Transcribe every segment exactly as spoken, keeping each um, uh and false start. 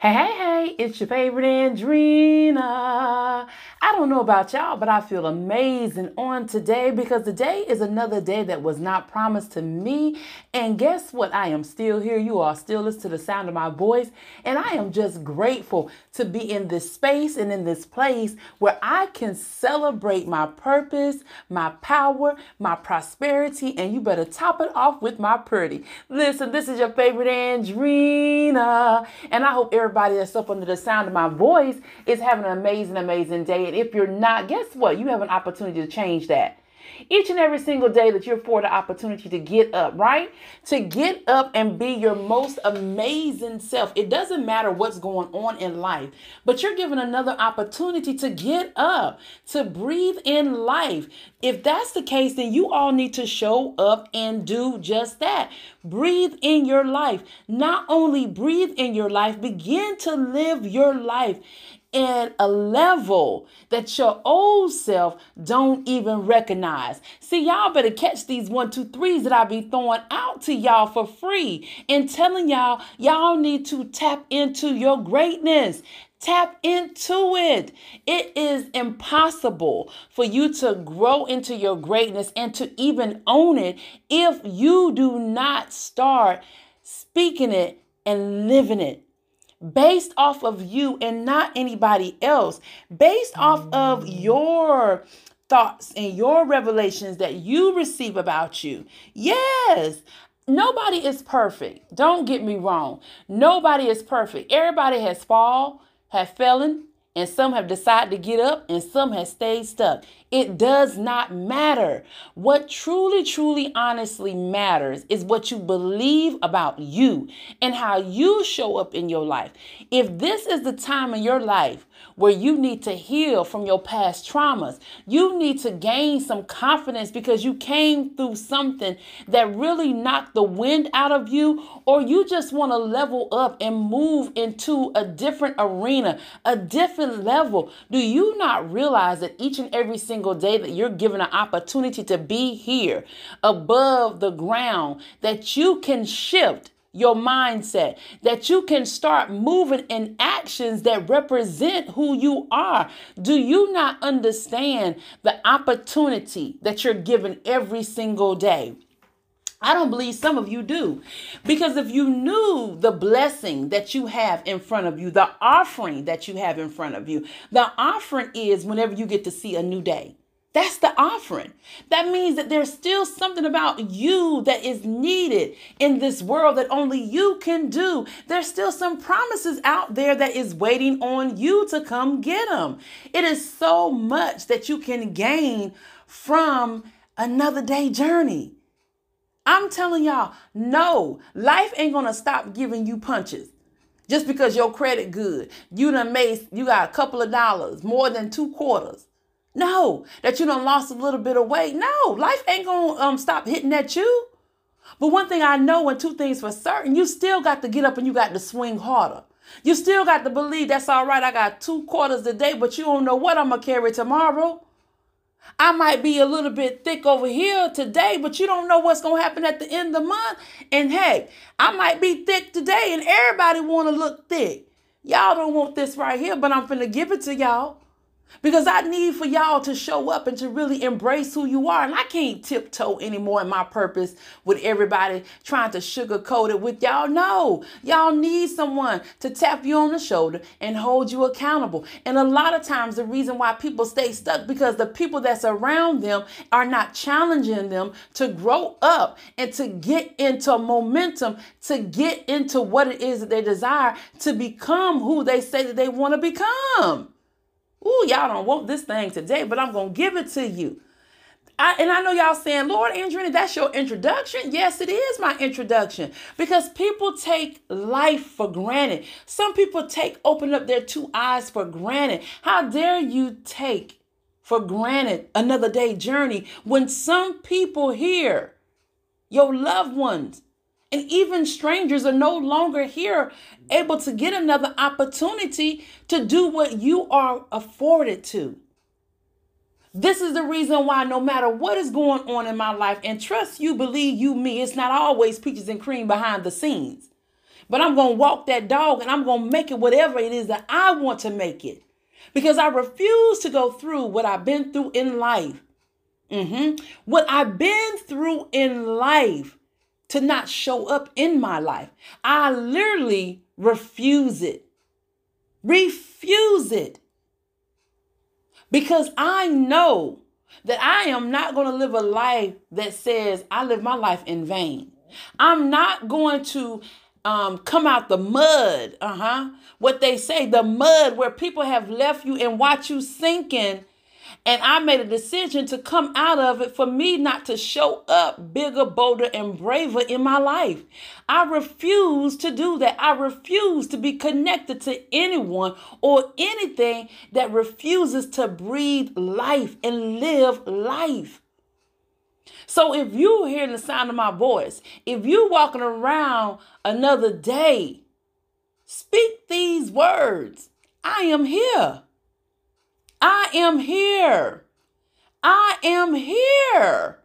Hey, hey, hey, it's your favorite Andrina. I don't know about y'all, but I feel amazing on today because today is another day that was not promised to me. And guess what? I am still here. You are still listening to the sound of my voice. And I am just grateful to be in this space and in this place where I can celebrate my purpose, my power, my prosperity, and you better top it off with my pretty. Listen, this is your favorite Andrina. And I hope everybody Everybody that's up under the sound of my voice is having an amazing, amazing day. And if you're not, guess what? You have an opportunity to change that. Each and every single day that you're afforded the opportunity to get up, right? To get up and be your most amazing self. It doesn't matter what's going on in life, but you're given another opportunity to get up, to breathe in life. If that's the case, then you all need to show up and do just that. Breathe in your life. Not only breathe in your life, begin to live your life at a level that your old self don't even recognize. See, y'all better catch these one, two, threes that I be throwing out to y'all for free and telling y'all, y'all need to tap into your greatness. Tap into it. It is impossible for you to grow into your greatness and to even own it if you do not start speaking it and living it. Based off of you and not anybody else, based off of your thoughts and your revelations that you receive about you. Yes, nobody is perfect. Don't get me wrong. Nobody is perfect. Everybody has fall, have fallen, and some have decided to get up and some have stayed stuck. It does not matter. What truly, truly, honestly matters is what you believe about you and how you show up in your life. If this is the time in your life where you need to heal from your past traumas, you need to gain some confidence because you came through something that really knocked the wind out of you, or you just want to level up and move into a different arena, a different level. Do you not realize that each and every single day that you're given an opportunity to be here above the ground, that you can shift your mindset, that you can start moving in actions that represent who you are? Do you not understand the opportunity that you're given every single day? I don't believe some of you do, because if you knew the blessing that you have in front of you, the offering that you have in front of you, the offering is whenever you get to see a new day. That's the offering. That means that there's still something about you that is needed in this world that only you can do. There's still some promises out there that is waiting on you to come get them. It is so much that you can gain from another day journey. I'm telling y'all, no, life ain't gonna stop giving you punches just because your credit good. You done made, you got a couple of dollars, more than two quarters. No, that you done lost a little bit of weight. No, life ain't gonna um, stop hitting at you. But one thing I know and two things for certain, you still got to get up and you got to swing harder. You still got to believe that's all right. I got two quarters today, but you don't know what I'm gonna carry tomorrow. I might be a little bit thick over here today, but you don't know what's going to happen at the end of the month. And hey, I might be thick today and everybody want to look thick. Y'all don't want this right here, but I'm finna give it to y'all because I need for y'all to show up and to really embrace who you are. And I can't tiptoe anymore in my purpose with everybody trying to sugarcoat it with y'all. No, y'all need someone to tap you on the shoulder and hold you accountable. And a lot of times the reason why people stay stuck because the people that's around them are not challenging them to grow up and to get into momentum, to get into what it is that they desire, to become who they say that they want to become. Ooh, y'all don't want this thing today, but I'm going to give it to you. I, and I know y'all saying, Lord, Andrina, that's your introduction. Yes, it is my introduction because people take life for granted. Some people take, open up their two eyes for granted. How dare you take for granted another day journey when some people here, your loved ones, and even strangers are no longer here able to get another opportunity to do what you are afforded to. This is the reason why no matter what is going on in my life, and trust you, believe you me, it's not always peaches and cream behind the scenes. But I'm going to walk that dog and I'm going to make it whatever it is that I want to make it. Because I refuse to go through what I've been through in life. Mm-hmm. What I've been through in life to not show up in my life. I literally refuse it. Refuse it. Because I know that I am not going to live a life that says I live my life in vain. I'm not going to um, come out the mud. Uh-huh. What they say, the mud where people have left you and watch you sinking. And I made a decision to come out of it for me not to show up bigger, bolder, and braver in my life. I refuse to do that. I refuse to be connected to anyone or anything that refuses to breathe life and live life. So if you hear the sound of my voice, if you're walking around another day, speak these words. I am here. I am here. I am here.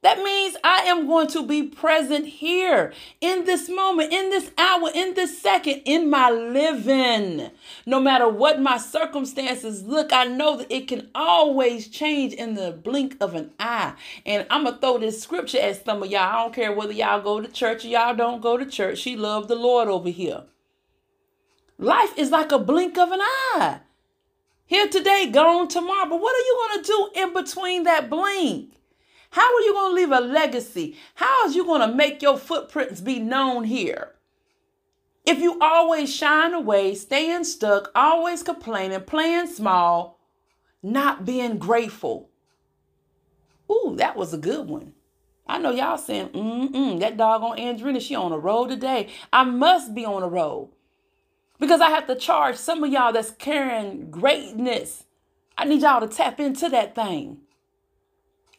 That means I am going to be present here in this moment, in this hour, in this second, in my living. No matter what my circumstances look, I know that it can always change in the blink of an eye. And I'm going to throw this scripture at some of y'all. I don't care whether y'all go to church or y'all don't go to church. She loved the Lord over here. Life is like a blink of an eye. Here today, gone tomorrow. But what are you going to do in between that blink? How are you going to leave a legacy? How is you going to make your footprints be known here? If you always shine away, staying stuck, always complaining, playing small, not being grateful. Ooh, that was a good one. I know y'all saying, mm-mm, that doggone Andrina, she on a roll today. I must be on a roll. Because I have to charge some of y'all that's carrying greatness. I need y'all to tap into that thing.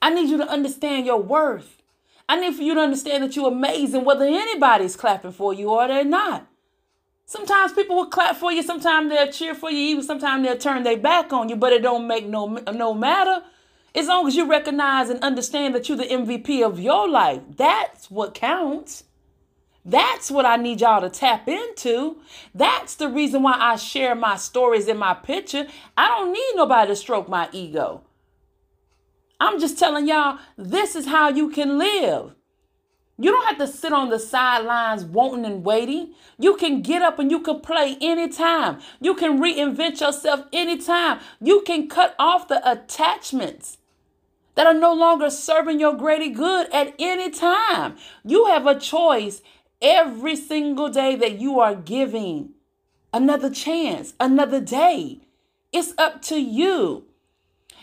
I need you to understand your worth. I need for you to understand that you're amazing, whether anybody's clapping for you or they're not. Sometimes people will clap for you. Sometimes they'll cheer for you. Even sometimes they'll turn their back on you. But it don't make no, no matter. As long as you recognize and understand that you're the M V P of your life, that's what counts. That's what I need y'all to tap into. That's the reason why I share my stories in my picture. I don't need nobody to stroke my ego. I'm just telling y'all, this is how you can live. You don't have to sit on the sidelines wanting and waiting. You can get up and you can play anytime. You can reinvent yourself anytime. You can cut off the attachments that are no longer serving your greater good at any time. You have a choice. Every single day that you are giving another chance, another day, it's up to you.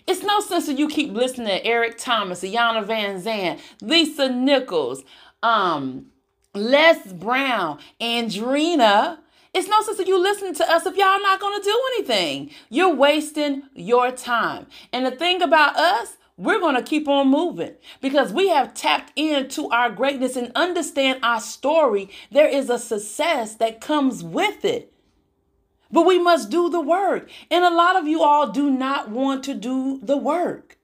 It's no sense that you keep listening to Eric Thomas, Ayana Van Zandt, Lisa Nichols, um, Les Brown, Andrina. It's no sense that you listening to us if y'all not going to do anything. You're wasting your time. And the thing about us, we're going to keep on moving because we have tapped into our greatness and understand our story. There is a success that comes with it, but we must do the work. And a lot of you all do not want to do the work.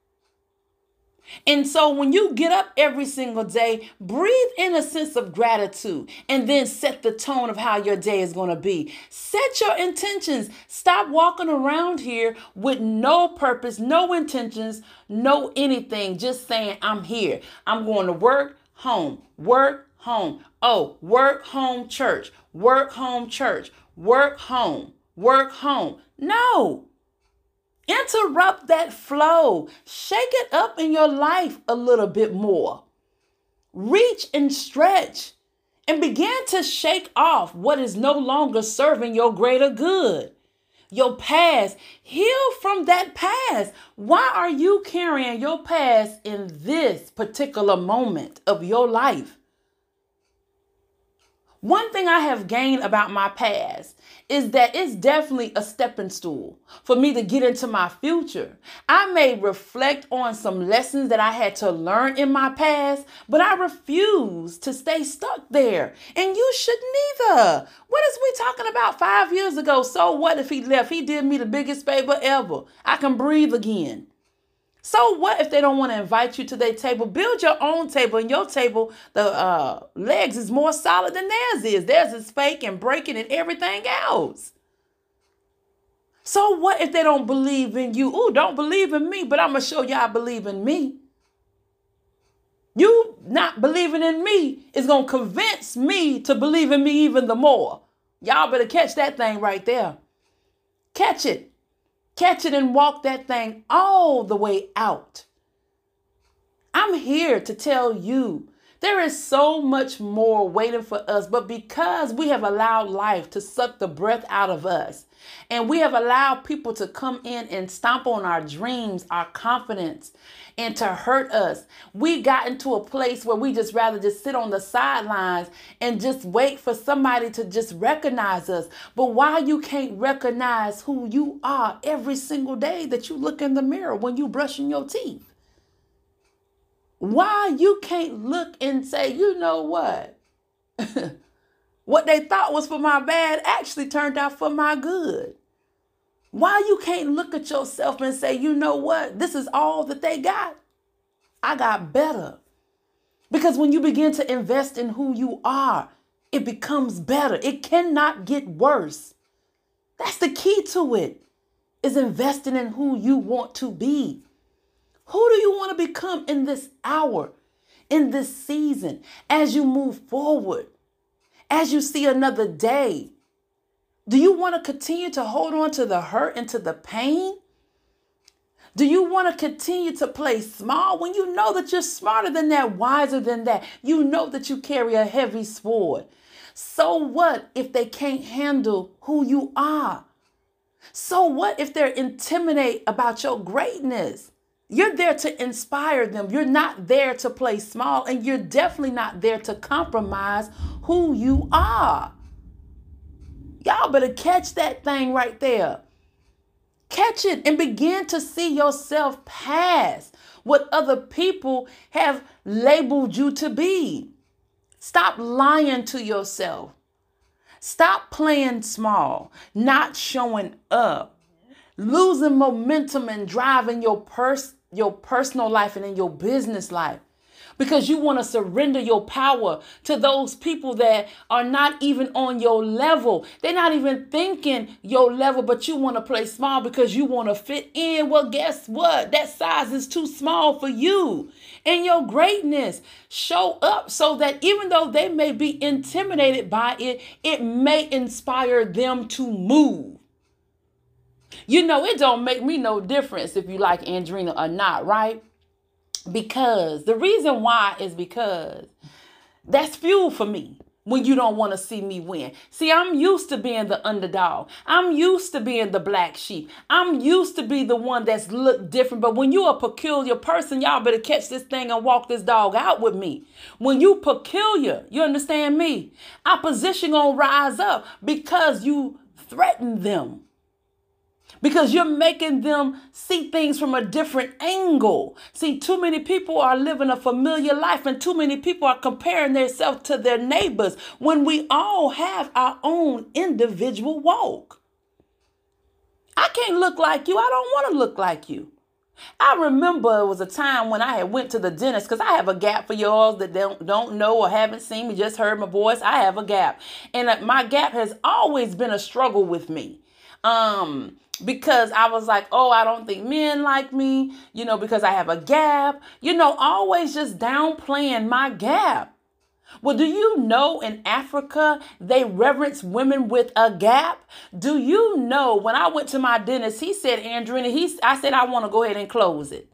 And so when you get up every single day, breathe in a sense of gratitude and then set the tone of how your day is going to be. Set your intentions. Stop walking around here with no purpose, no intentions, no anything. Just saying, I'm here. I'm going to work, home, work, home. Oh, work, home, church, work, home, church, work, home, work, home. No. Interrupt that flow. Shake it up in your life a little bit more. Reach and stretch and begin to shake off what is no longer serving your greater good. Your past. Heal from that past. Why are you carrying your past in this particular moment of your life? One thing I have gained about my past is that it's definitely a stepping stool for me to get into my future. I may reflect on some lessons that I had to learn in my past, but I refuse to stay stuck there. And you shouldn't either. What is we talking about five years ago? So what if he left? He did me the biggest favor ever. I can breathe again. So what if they don't want to invite you to their table? Build your own table, and your table, the uh, legs is more solid than theirs is. Theirs is fake and breaking and everything else. So what if they don't believe in you? Ooh, don't believe in me, but I'm going to show y'all believe in me. You not believing in me is going to convince me to believe in me even the more. Y'all better catch that thing right there. Catch it. Catch it and walk that thing all the way out. I'm here to tell you there is so much more waiting for us, but because we have allowed life to suck the breath out of us, and we have allowed people to come in and stomp on our dreams, our confidence, and to hurt us, we got into a place where we just rather just sit on the sidelines and just wait for somebody to just recognize us. But why you can't recognize who you are every single day that you look in the mirror when you brushing your teeth? Why you can't look and say, you know what? What they thought was for my bad actually turned out for my good. Why you can't look at yourself and say, you know what? This is all that they got. I got better. Because when you begin to invest in who you are, it becomes better. It cannot get worse. That's the key to it, is investing in who you want to be. Who do you want to become in this hour, in this season, as you move forward? As you see another day, do you want to continue to hold on to the hurt and to the pain? Do you want to continue to play small when you know that you're smarter than that, wiser than that? You know that you carry a heavy sword. So what if they can't handle who you are? So what if they're intimidated about your greatness? You're there to inspire them. You're not there to play small, and you're definitely not there to compromise who you are. Y'all better catch that thing right there. Catch it and begin to see yourself past what other people have labeled you to be. Stop lying to yourself. Stop playing small, not showing up, losing momentum and driving your pers- your personal life and in your business life. Because you want to surrender your power to those people that are not even on your level. They're not even thinking your level, but you want to play small because you want to fit in. Well, guess what? That size is too small for you and your greatness. Show up so that even though they may be intimidated by it, it may inspire them to move. You know, it don't make me no difference if you like Andrina or not, right? Because the reason why is because that's fuel for me when you don't want to see me win. See, I'm used to being the underdog. I'm used to being the black sheep. I'm used to be the one that's looked different. But when you're a peculiar person, y'all better catch this thing and walk this dog out with me. When you peculiar, you understand me? Opposition gonna rise up because you threaten them. Because you're making them see things from a different angle. See, too many people are living a familiar life, and too many people are comparing themselves to their neighbors when we all have our own individual walk. I can't look like you. I don't want to look like you. I remember it was a time when I had went to the dentist, because I have a gap for y'all that don't, don't know or haven't seen me, just heard my voice. I have a gap. And my gap has always been a struggle with me. Um... Because I was like, oh, I don't think men like me, you know, because I have a gap, you know, always just downplaying my gap. Well, do you know in Africa, they reverence women with a gap? Do you know when I went to my dentist, he said, Andrina, he, I said, I want to go ahead and close it.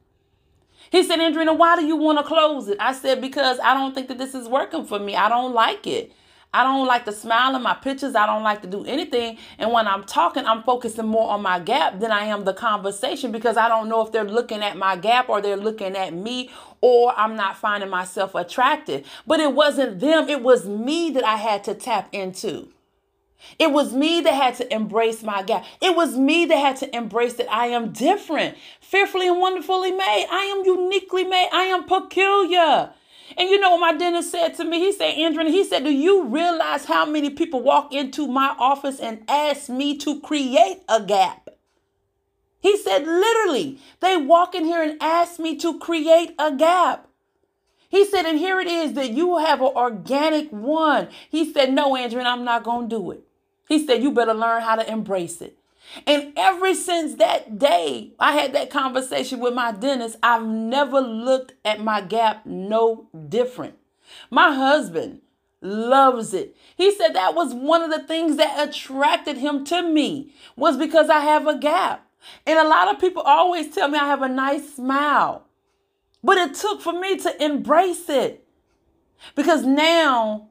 He said, Andrina, why do you want to close it? I said, because I don't think that this is working for me. I don't like it. I don't like to smile in my pictures. I don't like to do anything. And when I'm talking, I'm focusing more on my gap than I am the conversation, because I don't know if they're looking at my gap or they're looking at me, or I'm not finding myself attractive. But it wasn't them. It was me that I had to tap into. It was me that had to embrace my gap. It was me that had to embrace that I am different, fearfully and wonderfully made. I am uniquely made. I am peculiar. And you know what my dentist said to me? He said, Andrina, he said, do you realize how many people walk into my office and ask me to create a gap? He said, literally, they walk in here and ask me to create a gap. He said, and here it is that you have an organic one. He said, no, Andrina, I'm not going to do it. He said, you better learn how to embrace it. And ever since that day, I had that conversation with my dentist. I've never looked at my gap no different. My husband loves it. He said that was one of the things that attracted him to me was because I have a gap. And a lot of people always tell me I have a nice smile. But it took for me to embrace it. Because now,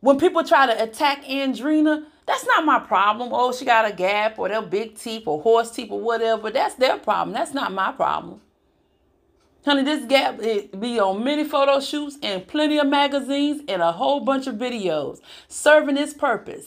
when people try to attack Andrina, that's not my problem. Oh, she got a gap or their big teeth or horse teeth or whatever. That's their problem. That's not my problem. Honey, this gap, it be on many photo shoots and plenty of magazines and a whole bunch of videos serving its purpose.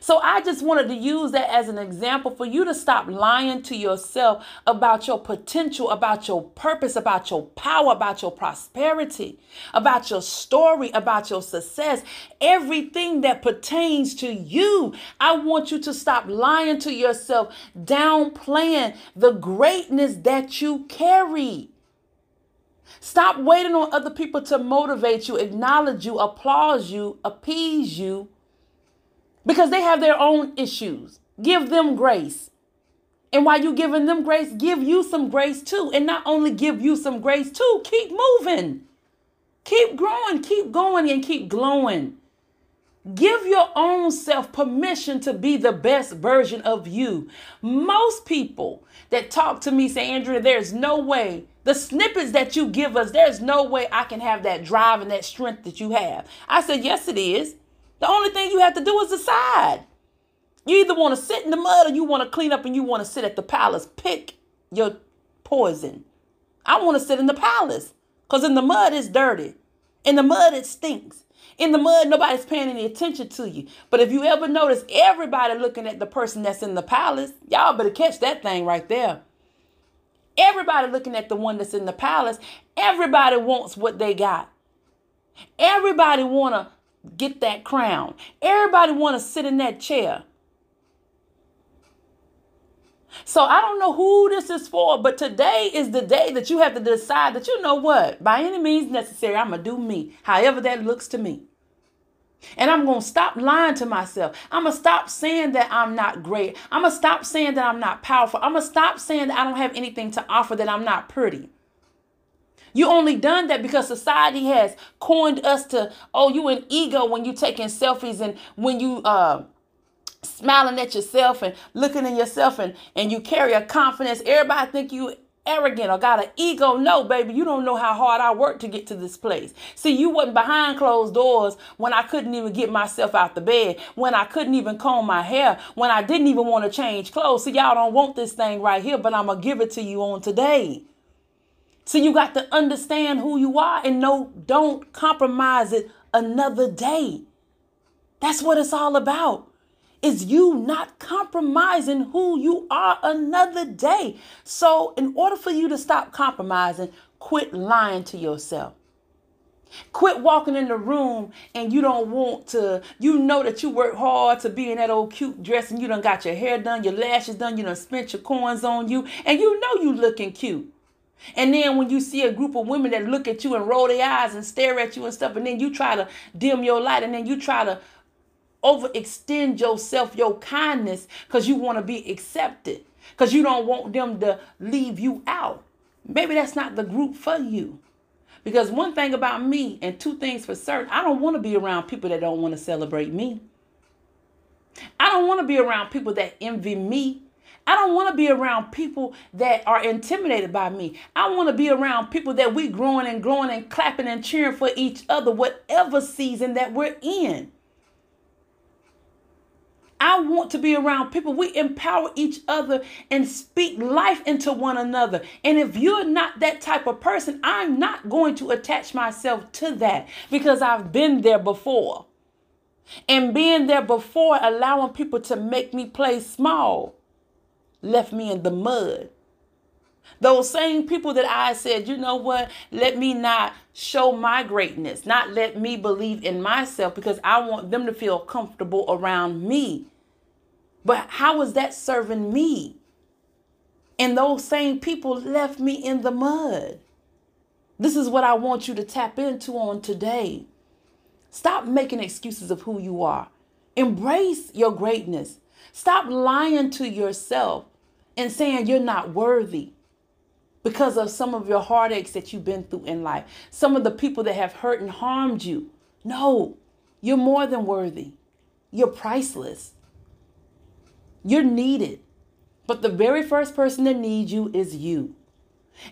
So I just wanted to use that as an example for you to stop lying to yourself about your potential, about your purpose, about your power, about your prosperity, about your story, about your success, everything that pertains to you. I want you to stop lying to yourself, downplaying the greatness that you carry. Stop waiting on other people to motivate you, acknowledge you, applaud you, appease you. Because they have their own issues. Give them grace. And while you're giving them grace, give you some grace too. And not only give you some grace too, keep moving. Keep growing, keep going, and keep glowing. Give your own self permission to be the best version of you. Most people that talk to me say, Andrina, there's no way. The snippets that you give us, there's no way I can have that drive and that strength that you have. I said, yes, it is. The only thing you have to do is decide. You either want to sit in the mud or you want to clean up and you want to sit at the palace. Pick your poison. I want to sit in the palace because in the mud it's dirty. In the mud it stinks. In the mud nobody's paying any attention to you. But if you ever notice, everybody looking at the person that's in the palace, y'all better catch that thing right there. Everybody looking at the one that's in the palace. Everybody wants what they got. Everybody want to get that crown. Everybody want to sit in that chair. So I don't know who this is for, but today is the day that you have to decide that, you know what, by any means necessary, I'm going to do me, however that looks to me. And I'm going to stop lying to myself. I'm going to stop saying that I'm not great. I'm going to stop saying that I'm not powerful. I'm going to stop saying that I don't have anything to offer, that I'm not pretty. You only done that because society has coined us to, oh, you an ego when you taking selfies and when you uh, smiling at yourself and looking at yourself and, and you carry a confidence. Everybody think you arrogant or got an ego. No, baby, you don't know how hard I worked to get to this place. See, you wasn't behind closed doors when I couldn't even get myself out the bed, when I couldn't even comb my hair, when I didn't even want to change clothes. See, y'all don't want this thing right here, but I'm going to give it to you on today. So you got to understand who you are and no, don't compromise it another day. That's what it's all about. Is you not compromising who you are another day. So in order for you to stop compromising, quit lying to yourself. Quit walking in the room and you don't want to, you know that you work hard to be in that old cute dress and you done got your hair done, your lashes done, you done spent your coins on you and you know you looking cute. And then when you see a group of women that look at you and roll their eyes and stare at you and stuff, and then you try to dim your light and then you try to overextend yourself, your kindness, because you want to be accepted, because you don't want them to leave you out. Maybe that's not the group for you. Because one thing about me and two things for certain, I don't want to be around people that don't want to celebrate me. I don't want to be around people that envy me. I don't want to be around people that are intimidated by me. I want to be around people that we growing and growing and clapping and cheering for each other, whatever season that we're in. I want to be around people. We empower each other and speak life into one another. And if you're not that type of person, I'm not going to attach myself to that because I've been there before. And being there before, allowing people to make me play small, left me in the mud. Those same people that I said, you know what, let me not show my greatness, not let me believe in myself because I want them to feel comfortable around me. But how was that serving me? And those same people left me in the mud. This is what I want you to tap into on today. Stop making excuses of who you are. Embrace your greatness. Stop lying to yourself and saying you're not worthy because of some of your heartaches that you've been through in life. Some of the people that have hurt and harmed you. No, you're more than worthy. You're priceless. You're needed. But the very first person that needs you is you.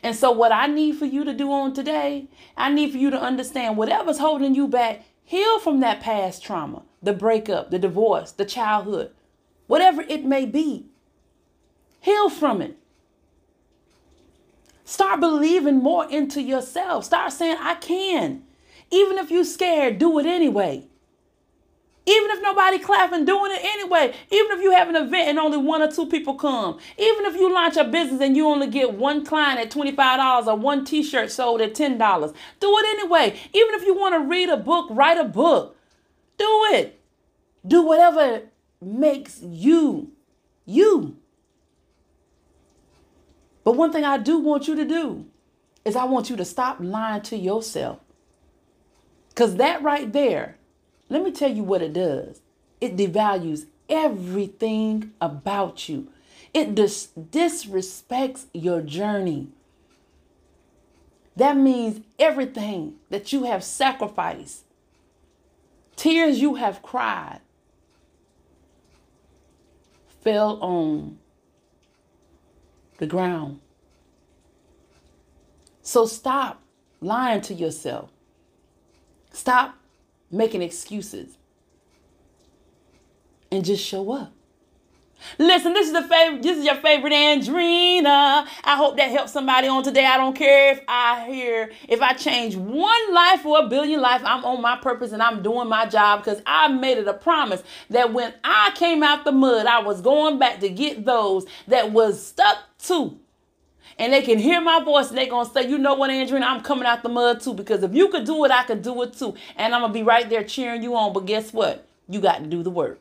And so what I need for you to do on today, I need for you to understand whatever's holding you back, heal from that past trauma, the breakup, the divorce, the childhood, whatever it may be. Heal from it. Start believing more into yourself. Start saying, I can. Even if you're scared, do it anyway. Even if nobody clapping, doing it anyway. Even if you have an event and only one or two people come. Even if you launch a business and you only get one client at twenty-five dollars or one t-shirt sold at ten dollars. Do it anyway. Even if you want to read a book, write a book. Do it. Do whatever makes you, you. But one thing I do want you to do is I want you to stop lying to yourself. Because that right there, let me tell you what it does. It devalues everything about you. It dis- disrespects your journey. That means everything that you have sacrificed, tears you have cried, fell on the ground. So stop lying to yourself. Stop making excuses, and just show up. Listen, this is the favorite. This is your favorite Andrina. I hope that helps somebody on today. I don't care if I hear, if I change one life or a billion life, I'm on my purpose and I'm doing my job because I made it a promise that when I came out the mud, I was going back to get those that was stuck to. And they can hear my voice and they're going to say, you know what, Andrina, I'm coming out the mud too. Because if you could do it, I could do it too. And I'm going to be right there cheering you on. But guess what? You got to do the work.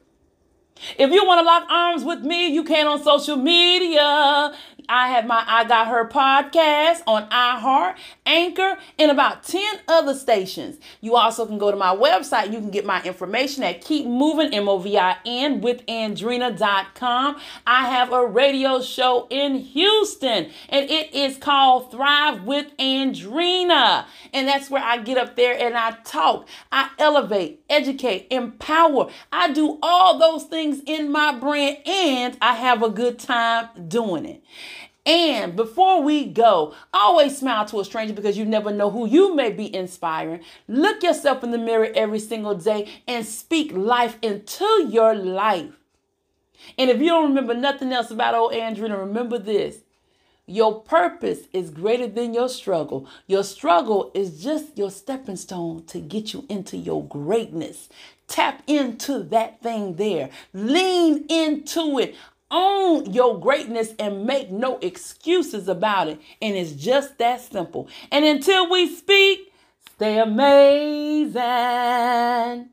If you want to lock arms with me, you can on social media. I have my I Got Her podcast on iHeart, Anchor, and about ten other stations. You also can go to my website. You can get my information at Keepmovin, M O V I N, with Andrina dot com. I have a radio show in Houston, and it is called Thrive with Andrina. And that's where I get up there and I talk. I elevate, educate, empower. I do all those things in my brand, and I have a good time doing it. And before we go, always smile to a stranger because you never know who you may be inspiring. Look yourself in the mirror every single day and speak life into your life. And if you don't remember nothing else about old Andrina, remember this. Your purpose is greater than your struggle. Your struggle is just your stepping stone to get you into your greatness. Tap into that thing there. Lean into it. Own your greatness and make no excuses about it. And it's just that simple. And until we speak, stay amazing.